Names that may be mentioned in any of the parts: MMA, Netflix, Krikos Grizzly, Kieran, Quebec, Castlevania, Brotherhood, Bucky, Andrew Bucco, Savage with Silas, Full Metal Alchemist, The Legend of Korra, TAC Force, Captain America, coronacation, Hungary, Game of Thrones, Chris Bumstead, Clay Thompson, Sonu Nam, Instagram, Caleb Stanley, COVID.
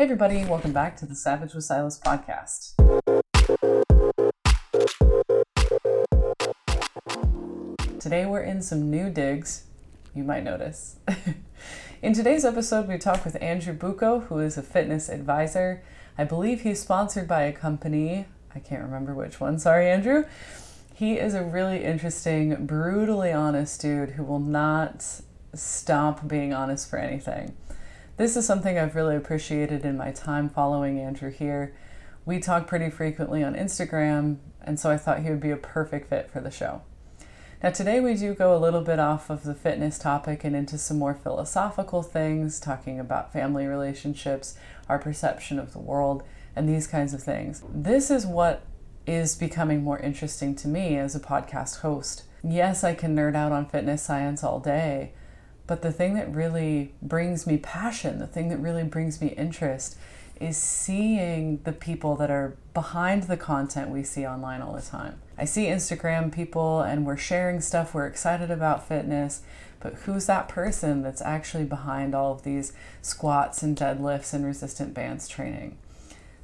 Hey everybody, welcome back to the Savage with Silas podcast. Today we're in some new digs, you might notice. In today's episode we talk with Andrew Bucco, who is a fitness advisor. I believe he's sponsored by a company, I can't remember which one, sorry Andrew. He is a really interesting, brutally honest dude who will not stop being honest for anything. This is something I've really appreciated in my time following Andrew here. We talk pretty frequently on Instagram, and so I thought he would be a perfect fit for the show. Now today we do go a little bit off of the fitness topic and into some more philosophical things, talking about family relationships, our perception of the world, and these kinds of things. This is what is becoming more interesting to me as a podcast host. Yes, I can nerd out on fitness science all day, but the thing that really brings me passion, the thing that really brings me interest, is seeing the people that are behind the content we see online all the time. I see Instagram people and we're sharing stuff, we're excited about fitness, but who's that person that's actually behind all of these squats and deadlifts and resistant bands training?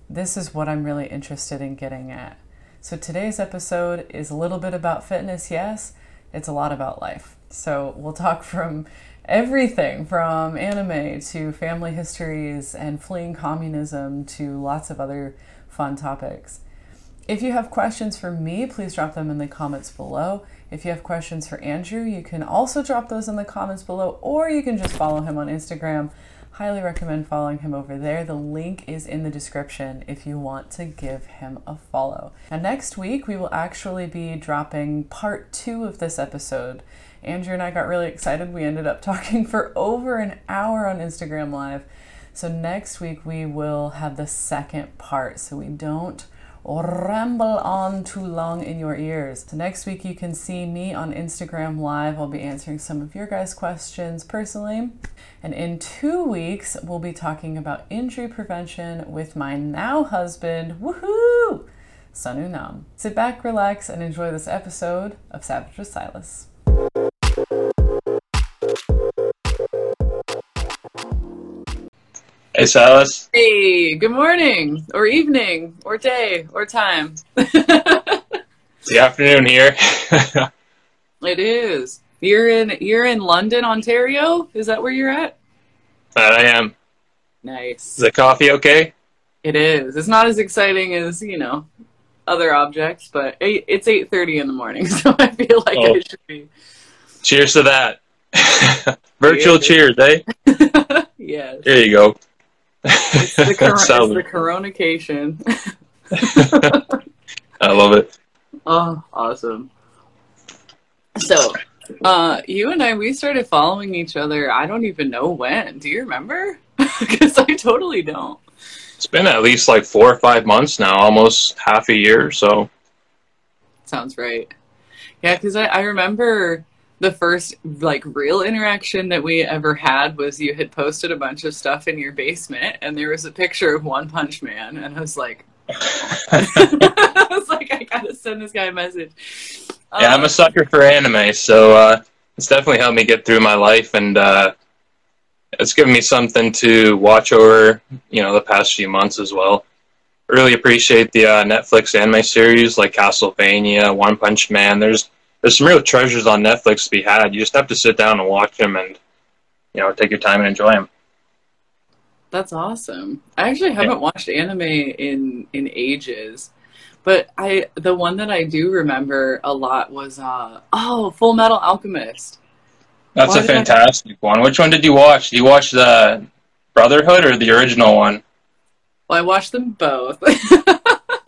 This is what I'm really interested in getting at. So today's episode is a little bit about fitness, yes, it's a lot about life. So we'll talk from everything from anime to family histories and fleeing communism to lots of other fun topics. If you have questions for me, please drop them in the comments below. If you have questions for Andrew, you can also drop those in the comments below, or you can just follow him on Instagram. Highly recommend following him over there. The link is in the description if you want to give him a follow. And next week, we will actually be dropping part 2 of this episode. Andrew and I got really excited. We ended up talking for over an hour on Instagram Live. So next week, we will have the second part so we don't ramble on too long in your ears. So next week, you can see me on Instagram Live. I'll be answering some of your guys' questions personally. And in 2 weeks, we'll be talking about injury prevention with my now husband, woohoo, Sonu Nam. Sit back, relax, and enjoy this episode of Savage with Silas. Hey, Silas. Hey, good morning, or evening, or day, or time. It's the afternoon here. It is. You're in London, Ontario? Is that where you're at? That I am. Nice. Is the coffee okay? It is. It's not as exciting as, you know, other objects, but it's 8:30 in the morning, so I feel like I should be. Cheers to that. Virtual cheers, eh? Yes. There you go. It's the, coronacation. I love it. Oh, awesome. So... you and I, we started following each other, I don't even know when. Do you remember? Because I totally don't. It's been at least like 4 or 5 months now, almost half a year or so. Sounds right. Yeah, because I remember the first like real interaction that we ever had was you had posted a bunch of stuff in your basement and there was a picture of One Punch Man and I was like, I was like, I gotta send this guy a message. Yeah, I'm a sucker for anime, so it's definitely helped me get through my life, and it's given me something to watch over, you know, the past few months as well. I really appreciate the Netflix anime series like Castlevania, One Punch Man. There's some real treasures on Netflix to be had. You just have to sit down and watch them and, you know, take your time and enjoy them. That's awesome. I actually haven't watched anime in ages. But the one that I do remember a lot was, Full Metal Alchemist. That's a fantastic one. Which one did you watch? Did you watch the Brotherhood or the original one? Well, I watched them both.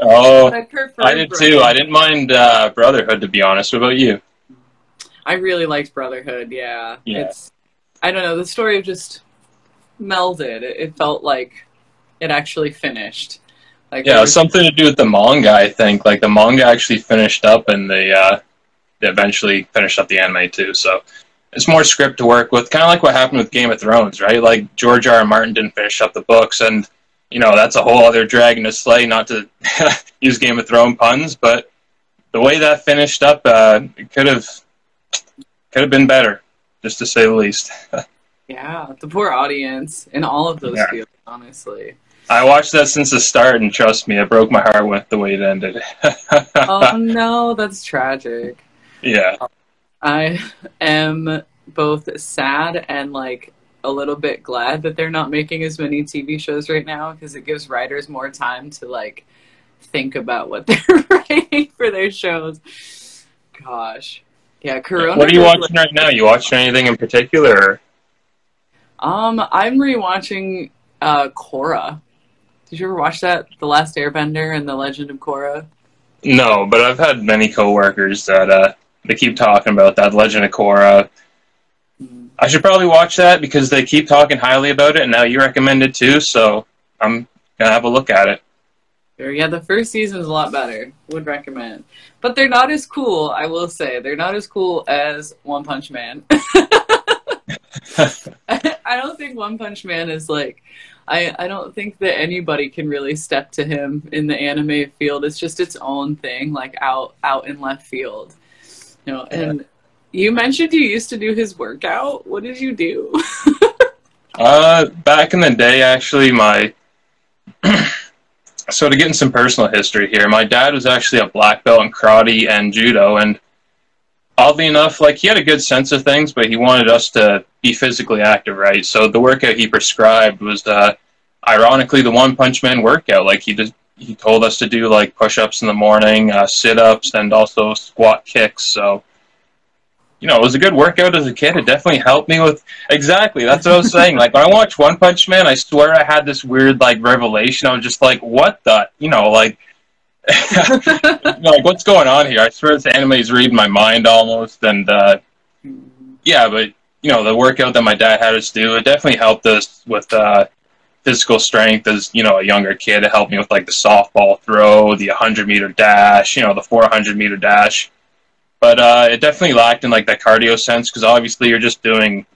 Oh, I did too. I didn't mind Brotherhood, to be honest. What about you? I really liked Brotherhood, yeah. It's, I don't know, the story just melded. It felt like it actually finished. Like yeah, it was something to do with the manga, I think. Like, the manga actually finished up, and they eventually finished up the anime, too. So, it's more script to work with. Kind of like what happened with Game of Thrones, right? Like, George R. R. Martin didn't finish up the books, and, you know, that's a whole other dragon to slay, not to use Game of Thrones puns, but the way that finished up, it could have been better, just to say the least. Yeah, the poor audience in all of those fields, honestly. I watched that since the start, and trust me, it broke my heart with the way it ended. Oh no, that's tragic. Yeah. I am both sad and like a little bit glad that they're not making as many TV shows right now, because it gives writers more time to like think about what they're writing for their shows. Gosh. Yeah, Corona. What are you watching right now? You watching anything in particular? I'm rewatching Korra. Did you ever watch that? The Last Airbender and The Legend of Korra? No, but I've had many coworkers that they keep talking about that, Legend of Korra. Mm. I should probably watch that because they keep talking highly about it, and now you recommend it too, so I'm gonna have a look at it. Yeah, the first season's a lot better. Would recommend. But they're not as cool, I will say. They're not as cool as One Punch Man. I don't think One Punch Man is like... I don't think that anybody can really step to him in the anime field. It's just its own thing, like out in left field. You know, and you mentioned you used to do his workout. What did you do? Back in the day, actually, my... So to get in some personal history here, my dad was actually a black belt in karate and judo, and oddly enough, like, he had a good sense of things, but he wanted us to be physically active, right? So the workout he prescribed was, ironically, the One Punch Man workout. Like, he told us to do, like, push-ups in the morning, sit-ups, and also squat kicks, so... You know, it was a good workout as a kid. It definitely helped me with... Exactly, that's what I was saying. Like, when I watched One Punch Man, I swear I had this weird, like, revelation. I was just like, what the... You know, like... like, what's going on here? I swear this anime is reading my mind almost. And, yeah, but, you know, the workout that my dad had us do, it definitely helped us with physical strength as, you know, a younger kid. It helped me with, like, the softball throw, the 100-meter dash, you know, the 400-meter dash. But it definitely lacked in, like, that cardio sense, because obviously you're just doing,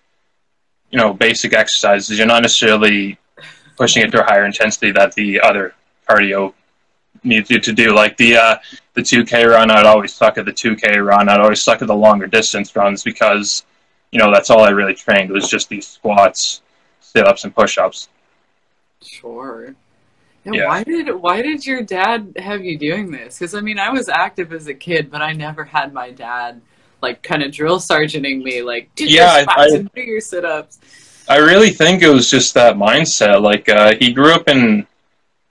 you know, basic exercises. You're not necessarily pushing it to a higher intensity that the other cardio needs you to do. Like, the 2K run, I'd always suck at the 2K run. I'd always suck at the longer distance runs because, you know, that's all I really trained was just these squats, sit-ups, and push-ups. Sure. Now, yeah. Why did your dad have you doing this? Because, I mean, I was active as a kid, but I never had my dad, like, kind of drill sergeanting me, like, do your squats and do your sit-ups. I really think it was just that mindset. Like, he grew up in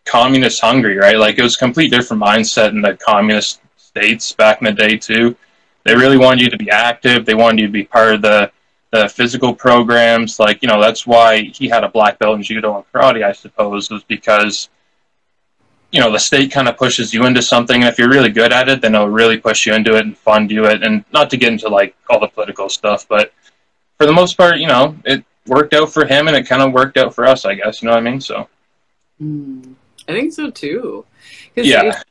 communist Hungary, right? Like, it was a complete different mindset in the communist states back in the day, too. They really wanted you to be active. They wanted you to be part of the physical programs. Like, you know, that's why he had a black belt in judo and karate, I suppose, was because... You know, the state kind of pushes you into something, and if you're really good at it, then it'll really push you into it and fund you it, and not to get into, like, all the political stuff, but for the most part, you know, it worked out for him, and it kind of worked out for us, I guess, you know what I mean, so. Mm, I think so, too. Yeah.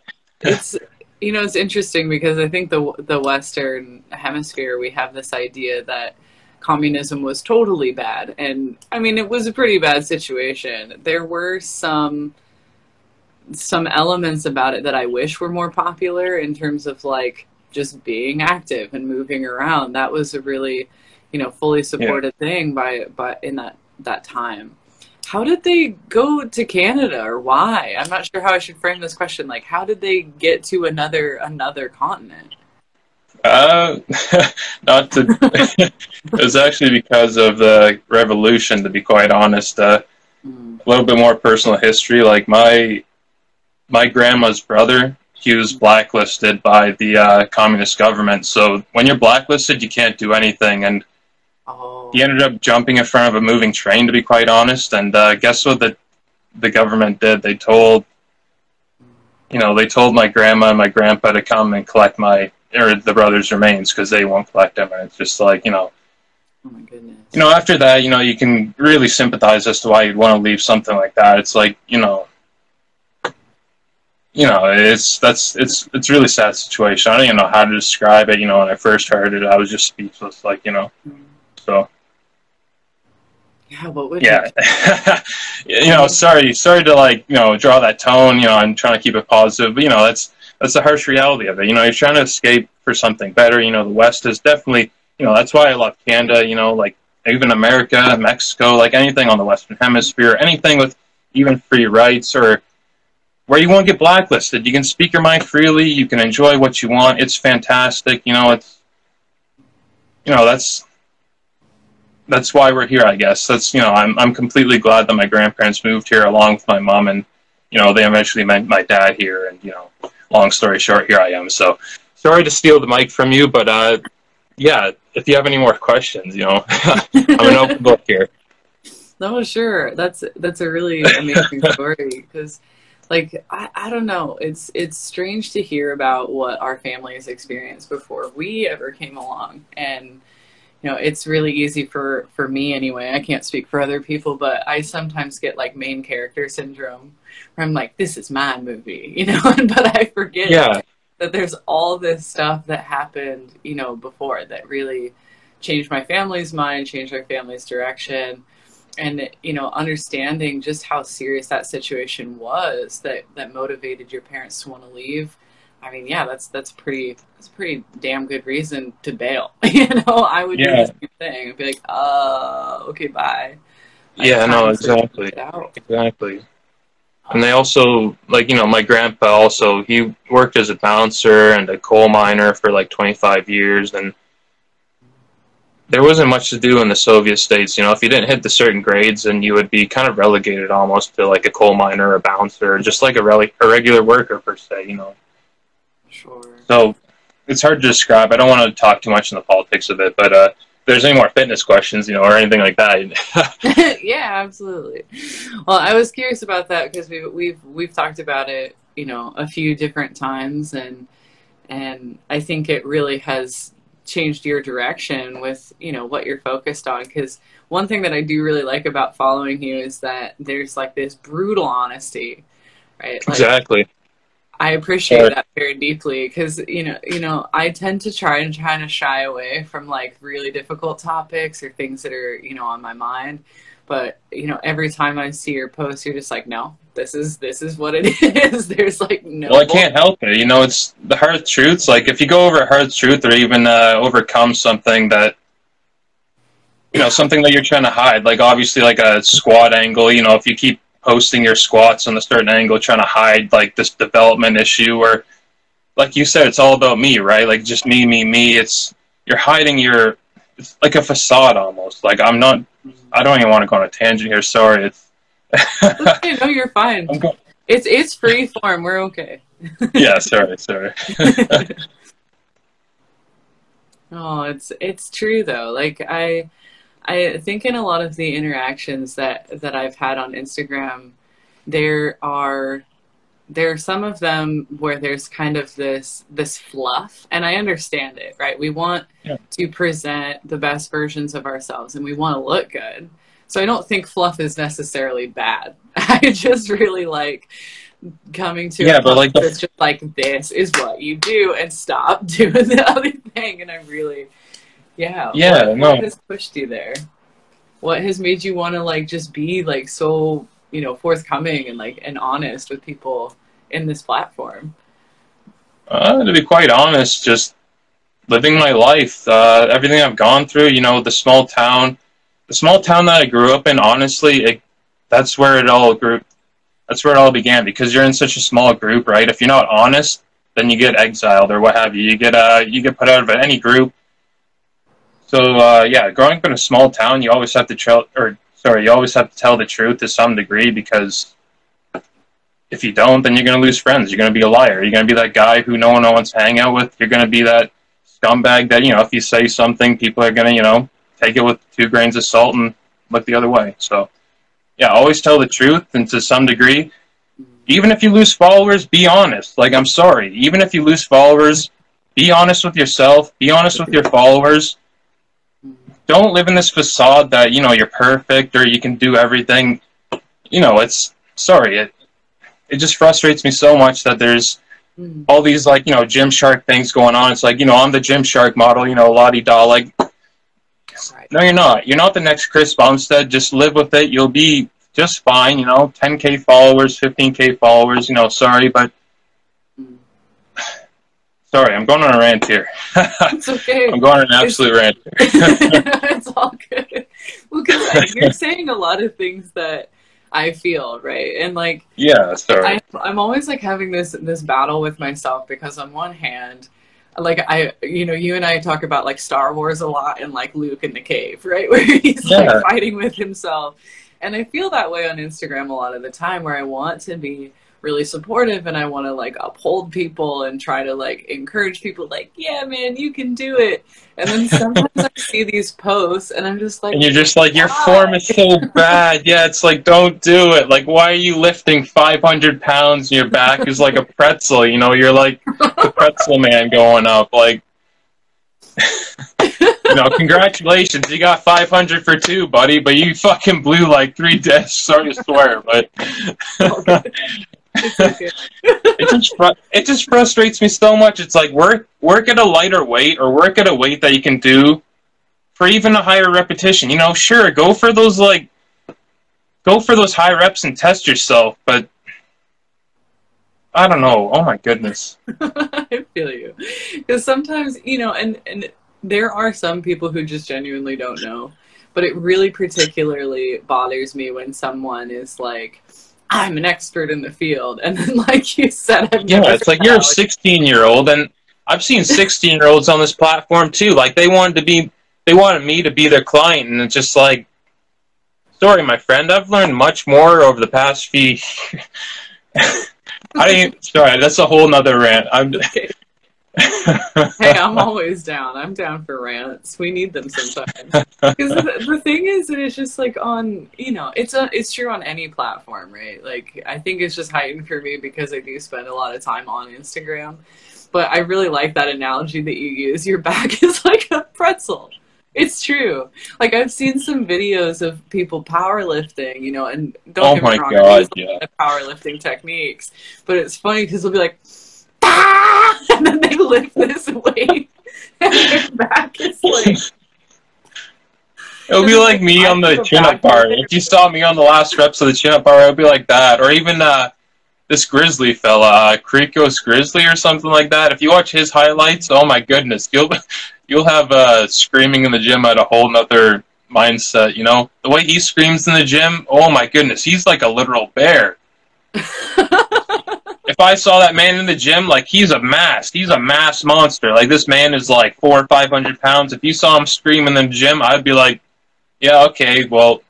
It's, you know, it's interesting, because I think the Western Hemisphere, we have this idea that communism was totally bad, and, I mean, it was a pretty bad situation. There were some elements about it that I wish were more popular in terms of, like, just being active and moving around. That was a really, you know, fully supported thing by in that time. How did they go to Canada, or why? I'm not sure how I should frame this question. Like, how did they get to another continent? Not to... It was actually because of the revolution, to be quite honest. A little bit more personal history. Like, my grandma's brother, he was blacklisted by the communist government. So when you're blacklisted, you can't do anything. And he ended up jumping in front of a moving train, to be quite honest. And guess what the government did? They told, you know, they told my grandma and my grandpa to come and collect the brother's remains, because they won't collect them. And it's just like, you know. Oh my goodness. You know, after that, you know, you can really sympathize as to why you'd want to leave something like that. It's like, you know. You know, it's really sad situation. I don't even know how to describe it. You know, when I first heard it, I was just speechless. Like, you know, so yeah. What would you know? Sorry to, like, you know, draw that tone. You know, I'm trying to keep it positive, but, you know, that's the harsh reality of it. You know, you're trying to escape for something better. You know, the West is definitely, you know, that's why I love Canada. You know, like even America, Mexico, like anything on the Western Hemisphere, anything with even free rights, or where you won't get blacklisted. You can speak your mind freely. You can enjoy what you want. It's fantastic. You know, it's, you know, that's why we're here, I guess. That's, you know, I'm completely glad that my grandparents moved here along with my mom, and, you know, they eventually met my dad here, and, you know, long story short, here I am. So sorry to steal the mic from you, but yeah, if you have any more questions, you know, I'm an open book here. No, sure. That's a really amazing story, because, like, I don't know. It's strange to hear about what our families experienced before we ever came along. And, you know, it's really easy for me anyway. I can't speak for other people, but I sometimes get, like, main character syndrome, where I'm like, this is my movie, you know, but I forget that there's all this stuff that happened, you know, before that really changed my family's mind, changed our family's direction. And, you know, understanding just how serious that situation was that motivated your parents to want to leave. I mean, yeah, that's pretty damn good reason to bail. You know, I would do the same thing. I'd be like, okay, bye. Exactly. And they also, like, you know, my grandpa also, he worked as a bouncer and a coal miner for like 25 years. And there wasn't much to do in the Soviet states. You know, if you didn't hit the certain grades, then you would be kind of relegated almost to like a coal miner or a bouncer, just like a regular worker per se, you know. Sure. So it's hard to describe. I don't want to talk too much in the politics of it, but if there's any more fitness questions, you know, or anything like that. Yeah, absolutely. Well, I was curious about that because we've talked about it, you know, a few different times, and I think it really has changed your direction with, you know, what you're focused on. Because one thing that I do really like about following you is that there's like this brutal honesty, right? Like, exactly. I appreciate that very deeply because, you know, I tend to try to shy away from like really difficult topics or things that are, you know, on my mind. But, you know, every time I see your post, you're just like, no, this is what it is. There's like no. Well, I can't help it. You know, it's the hard truths. Like if you go over a hard truth or even overcome something that, you know, something that you're trying to hide, like obviously like a squat angle, you know, if you keep posting your squats on a certain angle, trying to hide like this development issue, or like you said, it's all about me, right? Like just me. It's, you're hiding your, it's like a facade almost. Like I don't even want to go on a tangent here. Sorry. It's okay, no, you're fine. It's free form. We're okay. Yeah. Sorry. Oh, it's true though. Like I think in a lot of the interactions that I've had on Instagram, there are some of them where there's kind of this fluff, and I understand it, right? We want to present the best versions of ourselves, and we want to look good. So I don't think fluff is necessarily bad. I just really like coming to a place that's just like, this is what you do, and stop doing the other thing. And I really... What has pushed you there? What has made you want to like just be like so, you know, forthcoming and like and honest with people in this platform? To be quite honest, just living my life, everything I've gone through. You know, the small town that I grew up in. Honestly, that's where it all grew. That's where it all began, because you're in such a small group, right? If you're not honest, then you get exiled or what have you. You get put out of any group. So growing up in a small town, you always have to tell the truth to some degree, because if you don't, then you're going to lose friends. You're going to be a liar. You're going to be that guy who no one wants to hang out with. You're going to be that scumbag that, you know, if you say something, people are going to, you know, take it with 2 grains of salt and look the other way. So yeah, always tell the truth, and to some degree, even if you lose followers, be honest. Like, I'm sorry, even if you lose followers, be honest with yourself. Be honest with your followers. Don't live in this facade that, you know, you're perfect or you can do everything. You know, it just frustrates me so much that there's all these, like, you know, Gymshark things going on. It's like, you know, I'm the Gymshark model, you know, la-di-da. Like, no, you're not. You're not the next Chris Bumstead. Just live with it. You'll be just fine, you know, 10K followers, 15K followers, you know, sorry, but... Sorry, I'm going on a rant here. It's okay. I'm going on an absolute rant here. It's all good. Well, because you're saying a lot of things that I feel, right? And like, yeah, sorry. I'm always like having this battle with myself, because on one hand, like you and I talk about like Star Wars a lot, and like Luke in the cave, right? Where he's like fighting with himself. And I feel that way on Instagram a lot of the time, where I want to be really supportive and I want to like uphold people and try to like encourage people, like, yeah, man, you can do it. And then sometimes I see these posts and I'm just like, and you're just like, your form is so bad. Yeah, it's like, don't do it. Like, why are you lifting 500 pounds and your back is like a pretzel? You know, you're like the pretzel man going up. Like, you know, congratulations, you got 500 for two, buddy, but you fucking blew like 3 discs. Sorry to swear, but it's okay. it just frustrates me so much. It's like, work at a lighter weight, or work at a weight that you can do for even a higher repetition. You know, sure, go for those high reps and test yourself, but I don't know. Oh my goodness. I feel you. Because sometimes, you know, and there are some people who just genuinely don't know, but it really particularly bothers me when someone is like, I'm an expert in the field. And then, like you said, it's like, you're a 16-year-old, and I've seen 16-year-olds on this platform too. Like, they wanted me to be their client, and it's just like, sorry, my friend, I've learned much more over the past few sorry, that's a whole nother rant. Okay. Hey, I'm always down. I'm down for rants. We need them sometimes. Because the thing is that it's just like on, you know, it's true on any platform, right? Like, I think it's just heightened for me because I do spend a lot of time on Instagram. But I really like that analogy that you use. Your back is like a pretzel. It's true. Like, I've seen some videos of people powerlifting, you know, and don't get me wrong, powerlifting techniques. But it's funny because they'll be like, ah! And then they lift this weight, and their back is like. It'll be like me on the chin-up bar. If you saw me on the last reps of the chin-up bar, I'll be like that. Or even this grizzly fella, Krikos Grizzly or something like that. If you watch his highlights, oh my goodness, you'll have screaming in the gym at a whole nother mindset, you know? The way he screams in the gym, oh my goodness, he's like a literal bear. If I saw that man in the gym, like, he's a mass monster. Like, this man is like 400 or 500 pounds. If you saw him scream in the gym, I'd be like, yeah, okay, well,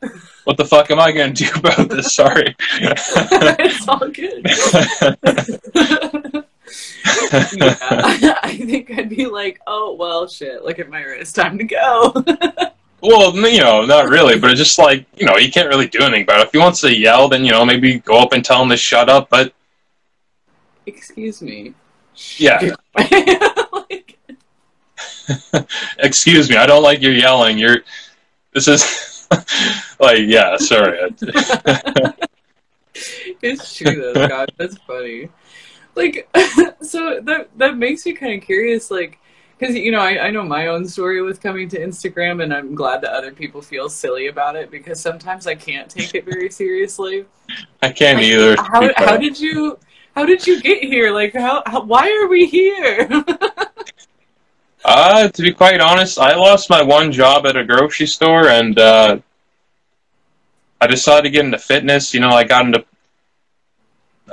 what the fuck am I going to do about this? Sorry. It's all good. Yeah, I think I'd be like, oh, well, shit, look at my wrist, time to go. Well, you know, not really, but it's just like, you know, you can't really do anything about it. If he wants to yell, then, you know, maybe go up and tell him to shut up, but... Excuse me. Yeah. Like... Excuse me, I don't like your yelling. This is... like, yeah, sorry. It's true, though, God, that's funny. Like, so that makes me kind of curious, like, because, you know, I know my own story with coming to Instagram, and I'm glad that other people feel silly about it, because sometimes I can't take it very seriously. I can't either. How did you get here? Like, why are we here? To be quite honest, I lost my one job at a grocery store, and I decided to get into fitness. You know, I got into,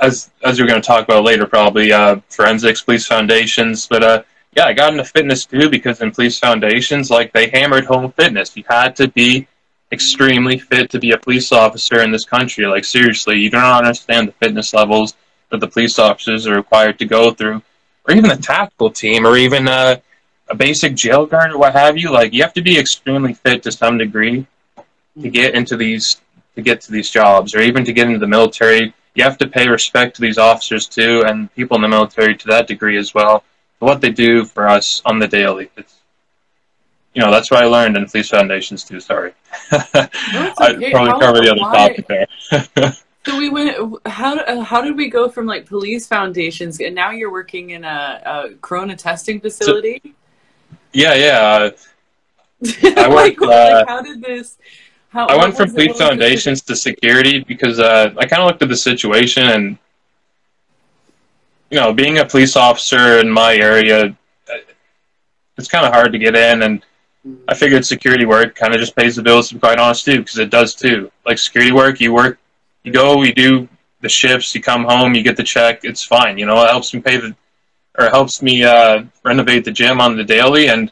as we're going to talk about later, probably, forensics, police foundations, but... yeah, I got into fitness too, because in police foundations, like, they hammered home fitness. You had to be extremely fit to be a police officer in this country. Like, seriously, you do not understand the fitness levels that the police officers are required to go through, or even the tactical team, or even a basic jail guard, or what have you. Like, you have to be extremely fit to some degree to get into these, to get to these jobs, or even to get into the military. You have to pay respect to these officers too, and people in the military to that degree as well. What they do for us on the daily. It's, you know, that's what I learned in police foundations too. Sorry. Okay. I probably covered the other topic there. So we went, how did we go from like police foundations, and now you're working in a corona testing facility? So, yeah. I worked, like, I went from police foundations to security, because I kind of looked at the situation, and you know, being a police officer in my area, it's kind of hard to get in, and I figured security work kind of just pays the bills, to be quite honest, too, because it does, too. Like, security work, you work, You go, you do the shifts, you come home, you get the check. It's fine. You know, it helps me pay the, or helps me renovate the gym on the daily. And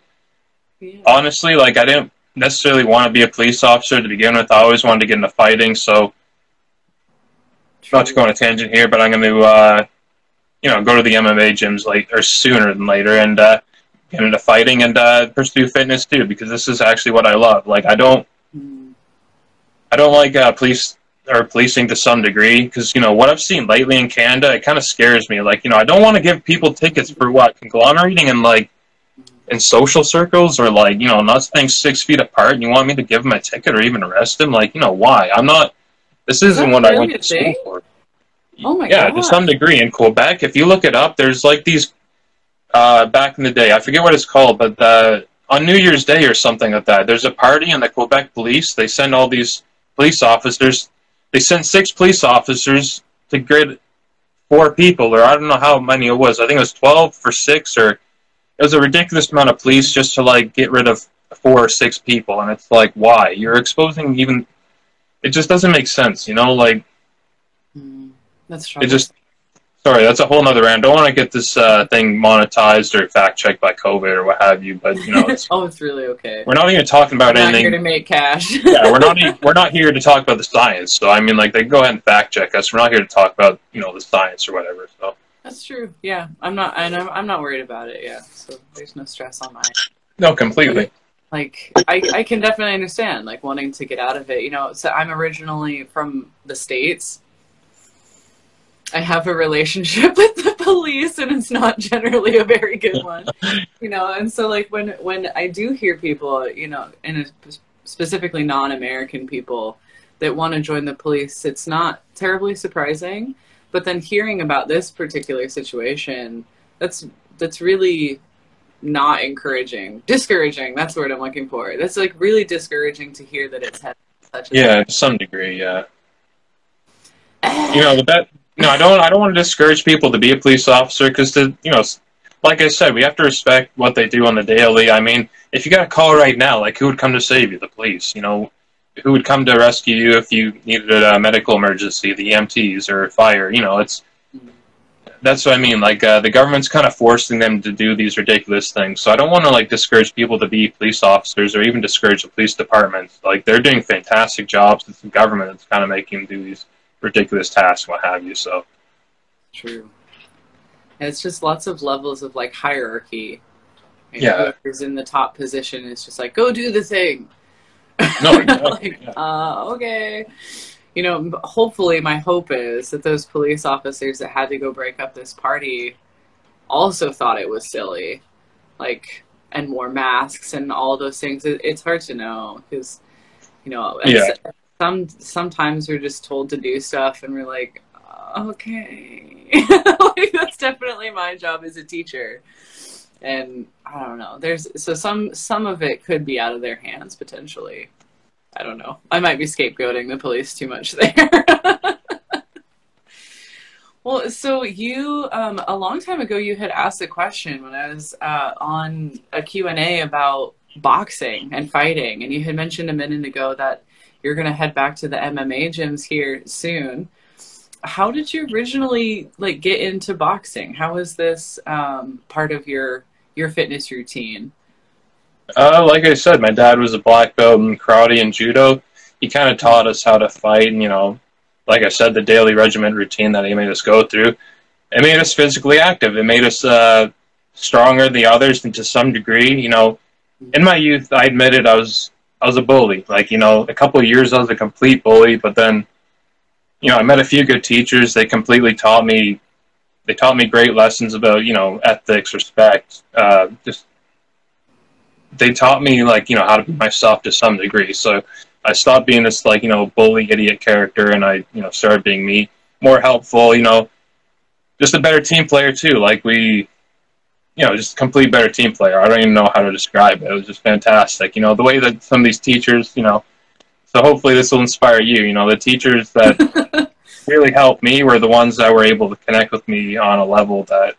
honestly, like, I didn't necessarily want to be a police officer to begin with. I always wanted to get into fighting. So, not to go on a tangent here, but I'm going to, you know, go to the MMA gyms later, or sooner than later, and get into fighting and pursue fitness too, because this is actually what I love. Like, I don't like policing to some degree, because, you know, what I've seen lately in Canada, it kind of scares me. Like, you know, I don't want to give people tickets for what, conglomerating and, like, in social circles, or, like, you know, not staying 6 feet apart, and you want me to give them a ticket or even arrest them? Like, you know, why? I'm not, this isn't what I went to school for. Oh my God. Yeah, to some degree. In Quebec, if you look it up, there's, like, these, back in the day, I forget what it's called, but on New Year's Day or something like that, there's a party, and the Quebec police, they send all these police officers, they sent 6 police officers to grid 4 people, or I don't know how many it was. I think it was 12 for 6, or it was a ridiculous amount of police just to, like, get rid of 4 or 6 people. And it's like, why? You're exposing even... It just doesn't make sense, you know? Like, that's true. It just... Sorry, that's a whole nother round. Don't want to get this thing monetized or fact-checked by COVID or what have you, but, you know... It's, oh, it's really okay. We're not even talking about anything. We're not here to make cash. Yeah, we're not here to talk about the science. So, I mean, like, they can go ahead and fact-check us. We're not here to talk about, you know, the science or whatever, so... That's true. Yeah, I'm not worried about it. Yeah, so there's no stress on my end. No, completely. Like I can definitely understand, like, wanting to get out of it. You know, so I'm originally from the States. I have a relationship with the police, and it's not generally a very good one. You know, and so, like, when I do hear people, you know, and specifically non-American people that want to join the police, it's not terribly surprising. But then hearing about this particular situation, that's really not encouraging. Discouraging, that's the word I'm looking for. That's, like, really discouraging to hear that it's had such a... Yeah, to some degree, yeah. You know, that... No, I don't want to discourage people to be a police officer, because, to, you know, like I said, we have to respect what they do on the daily. I mean, if you got a call right now, like, who would come to save you? The police, you know? Who would come to rescue you if you needed a medical emergency, the EMTs or fire, you know, it's, that's what I mean. Like, the government's kind of forcing them to do these ridiculous things. So I don't want to, like, discourage people to be police officers, or even discourage the police departments. Like, they're doing fantastic jobs. It's the government that's kind of making them do these ridiculous tasks, what have you. So. True. And it's just lots of levels of, like, hierarchy. And yeah. Whoever's in the top position is just like, go do the thing. No, like, yeah. Okay. You know, hopefully, my hope is that those police officers that had to go break up this party also thought it was silly, like, and wore masks and all those things. It's hard to know, because, you know, yeah. sometimes we're just told to do stuff, and we're like, okay. Like, that's definitely my job as a teacher. And I don't know, there's, so some of it could be out of their hands, potentially. I don't know. I might be scapegoating the police too much there. Well, so you, a long time ago, you had asked a question when I was on a Q&A about boxing and fighting. And you had mentioned a minute ago that you're going to head back to the MMA gyms here soon. How did you originally, like, get into boxing? How is this part of your fitness routine? Like I said, my dad was a black belt in karate and judo. He kind of taught us how to fight, and, you know, like I said, the daily regiment routine that he made us go through. It made us physically active. It made us stronger than the others, and to some degree, you know, in my youth, I admitted I was a bully. Like, you know, a couple of years I was a complete bully, but then, you know, I met a few good teachers. They completely taught me. They taught me great lessons about, you know, ethics, respect. They taught me, like, you know, how to be myself to some degree. So I stopped being this, like, you know, bully idiot character, and I, you know, started being me, more helpful. You know, just a better team player too. Like, we, you know, just a complete better team player. I don't even know how to describe it. It was just fantastic. You know, the way that some of these teachers, you know. So hopefully this will inspire you. You know, the teachers that really helped me were the ones that were able to connect with me on a level that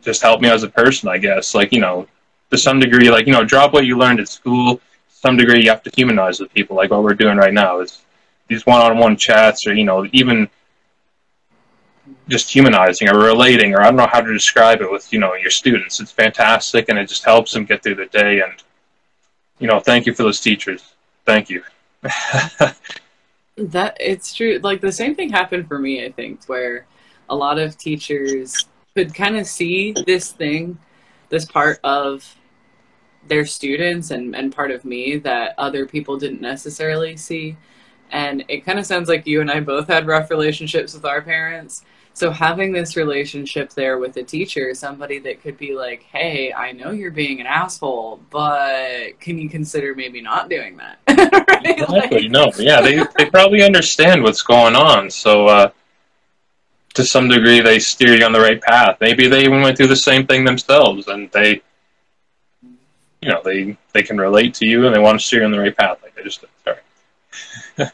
just helped me as a person, I guess. Like, you know, to some degree, like, you know, drop what you learned at school. To some degree, you have to humanize with people, like what we're doing right now. It's these one-on-one chats, or, you know, even just humanizing or relating, or I don't know how to describe it, with, you know, your students. It's fantastic, and it just helps them get through the day. And, you know, thank you for those teachers. Thank you. That it's true. Like, the same thing happened for me, I think, where a lot of teachers could kind of see this thing, this part of their students and part of me that other people didn't necessarily see. And it kind of sounds like you and I both had rough relationships with our parents. So having this relationship there with a teacher, somebody that could be like, hey, I know you're being an asshole, but can you consider maybe not doing that? Right? Exactly. Like... No. Yeah, they probably understand what's going on. So to some degree, they steer you on the right path. Maybe they even went through the same thing themselves, and they, you know, they can relate to you, and they want to steer you on the right path. Like I just did. Sorry.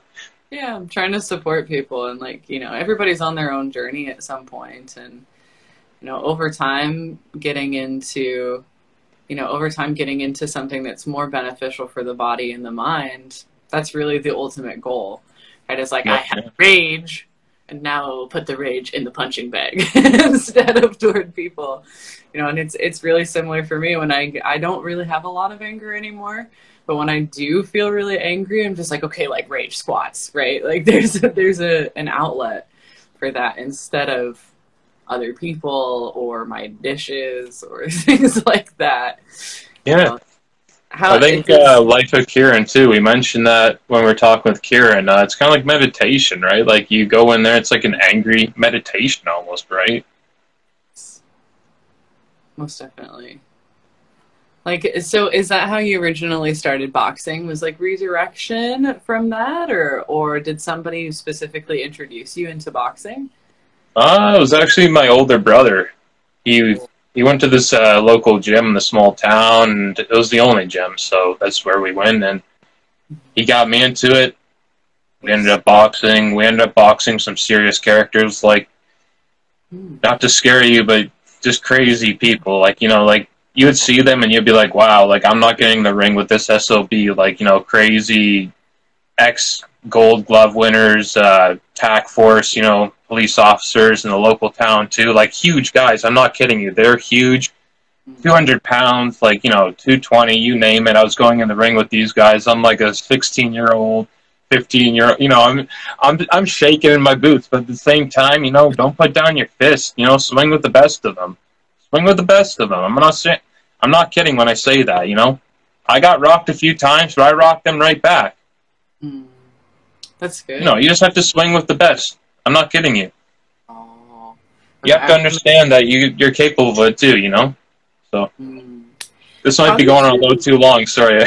Yeah, I'm trying to support people, and, like, you know, everybody's on their own journey at some point, and, you know, over time getting into something that's more beneficial for the body and the mind, that's really the ultimate goal, right? It's like, yeah, I have rage, and now put the rage in the punching bag instead of toward people, you know. And it's really similar for me when I don't really have a lot of anger anymore. But when I do feel really angry, I'm just like, okay, like rage squats, right? Like there's an outlet for that instead of other people or my dishes or things like that. Yeah. You know, I think Life of Kieran, too. We mentioned that when we were talking with Kieran. It's kind of like meditation, right? Like you go in there, it's like an angry meditation almost, right? Most definitely. Like, so is that how you originally started boxing? Was like redirection from that, or did somebody specifically introduce you into boxing? It was actually my older brother. He went to this local gym in the small town, and it was the only gym, so that's where we went, and he got me into it. We ended up boxing. We ended up boxing some serious characters, like, not to scare you, but just crazy people. Like, you know, like, you would see them and you'd be like, wow, like, I'm not getting in the ring with this SOB, like, you know, crazy ex-Gold Glove winners, TAC Force, you know, police officers in the local town, too. Like, huge guys. I'm not kidding you. They're huge. 200 pounds, like, you know, 220, you name it. I was going in the ring with these guys. I'm like a 16-year-old, 15-year-old. You know, I'm shaking in my boots. But at the same time, you know, don't put down your fist. You know, swing with the best of them. Swing with the best of them. I'm not kidding when I say that, you know. I got rocked a few times, but I rocked them right back. That's good. No, you just have to swing with the best. I'm not kidding you. Oh, you have to understand that you're capable of it too, you know. So this might be going on a little too long. Sorry.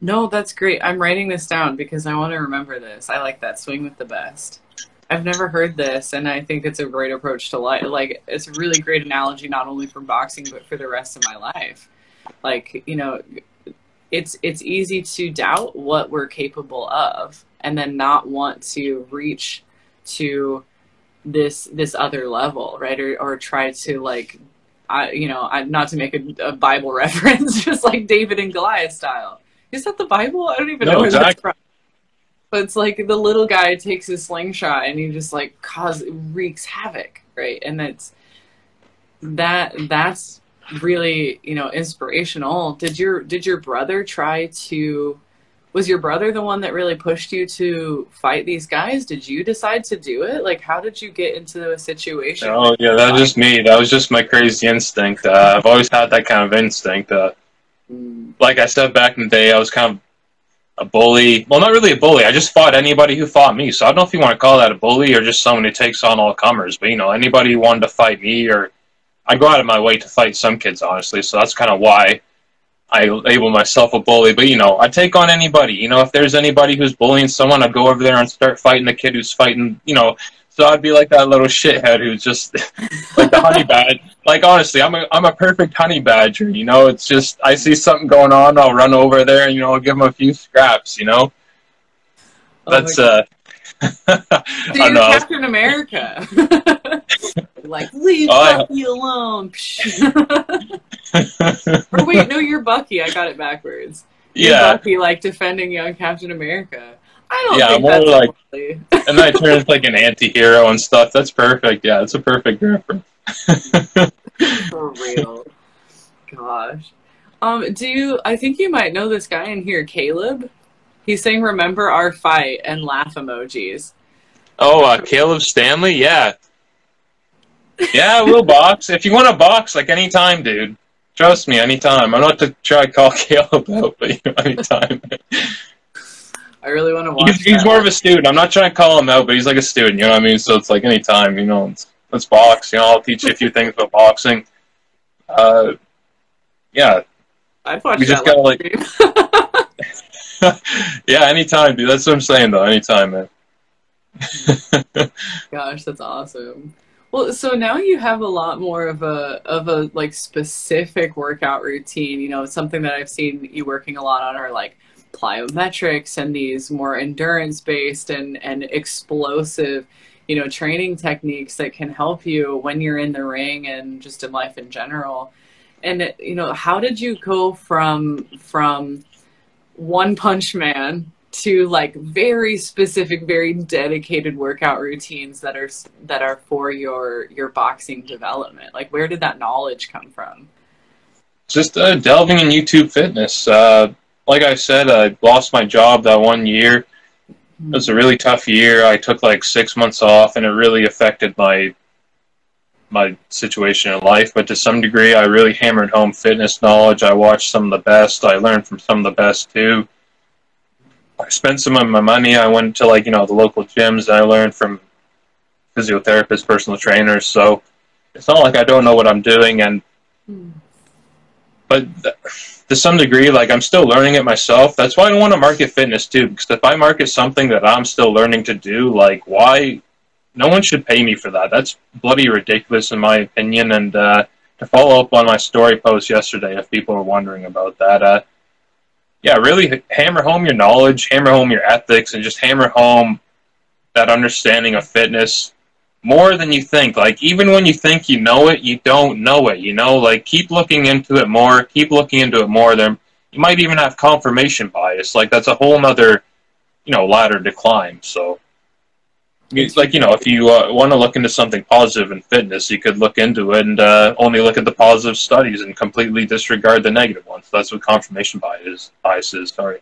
No, that's great. I'm writing this down because I want to remember this. I like that. Swing with the best. I've never heard this, and I think it's a great approach to life. Like, it's a really great analogy, not only for boxing, but for the rest of my life. Like, you know, it's easy to doubt what we're capable of and then not want to reach to this other level, right? Or try to, like, not to make a Bible reference, just like David and Goliath style. Is that the Bible? I don't even know where that's from. But it's like the little guy takes his slingshot and he just like wreaks havoc, right? And that's really, you know, inspirational. Did your brother try to? Was your brother the one that really pushed you to fight these guys? Did you decide to do it? Like, how did you get into a situation? Oh yeah, that was just me. That was just my crazy instinct. I've always had that kind of instinct. Like I said back in the day, I was kind of a bully. Well, not really a bully. I just fought anybody who fought me. So I don't know if you want to call that a bully or just someone who takes on all comers. But, you know, anybody who wanted to fight me, or I go out of my way to fight some kids, honestly. So that's kind of why I label myself a bully. But, you know, I take on anybody. You know, if there's anybody who's bullying someone, I'd go over there and start fighting the kid who's fighting, you know. So I'd be like that little shithead who's just like the honey badger. Like, honestly, I'm a perfect honey badger, you know. It's just, I see something going on, I'll run over there and, you know, I'll give them a few scraps, you know. That's Dude, Captain America. Like, leave Bucky alone. Or wait, no, you're Bucky. I got it backwards. You're Bucky, like, defending young Captain America. I don't think that's more like... And then it turns like an anti-hero and stuff. That's perfect. Yeah, it's a perfect reference. For real. Gosh. I think you might know this guy in here, Caleb. He's saying, remember our fight, and laugh emojis. Oh, Caleb Stanley? Yeah. Yeah, we'll box. If you want to box, like, anytime, dude. Trust me, anytime. I'm not to try to call Caleb out, but you know, anytime. I really want to watch He's more of a student. I'm not trying to call him out, but he's like a student, you know what I mean? So it's like anytime, you know, let's box. You know, I'll teach you a few things about boxing. Yeah. I've watched we just that gotta, yeah, anytime, dude. That's what I'm saying, though. Anytime, man. Gosh, that's awesome. Well, so now you have a lot more of a like specific workout routine, you know, something that I've seen you working a lot on are like plyometrics and these more endurance based and explosive, you know, training techniques that can help you when you're in the ring and just in life in general. And, you know, how did you go from One Punch Man to like very specific, very dedicated workout routines that are for your boxing development? Like, where did that knowledge come from? Just delving in YouTube fitness. Like I said, I lost my job that one year. It was a really tough year. I took like 6 months off, and it really affected my situation in life. But to some degree, I really hammered home fitness knowledge. I watched some of the best. I learned from some of the best too. I spent some of my money. I went to, like, you know, the local gyms, and I learned from physiotherapists, personal trainers. So it's not like I don't know what I'm doing. And but to some degree, like, I'm still learning it myself. That's why I want to market fitness too, because if I market something that I'm still learning to do, like, why? No one should pay me for that. That's bloody ridiculous in my opinion. And to follow up on my story post yesterday, if people are wondering about that, yeah, really hammer home your knowledge, hammer home your ethics, and just hammer home that understanding of fitness more than you think. Like, even when you think you know it, you don't know it, you know? Like, keep looking into it more. Keep looking into it more. Then you might even have confirmation bias. Like, that's a whole nother, you know, ladder to climb. So, like, you know, if you want to look into something positive in fitness, you could look into it and only look at the positive studies and completely disregard the negative ones. So that's what confirmation bias is. Sorry.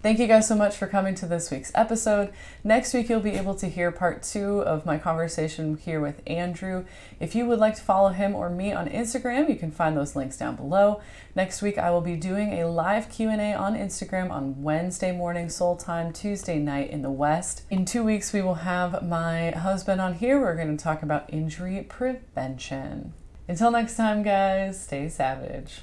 Thank you guys so much for coming to this week's episode. Next week, you'll be able to hear part 2 of my conversation here with Andrew. If you would like to follow him or me on Instagram, you can find those links down below. Next week, I will be doing a live Q&A on Instagram on Wednesday morning, Seoul time, Tuesday night in the West. In 2 weeks, we will have my husband on here. We're going to talk about injury prevention. Until next time, guys, stay savage.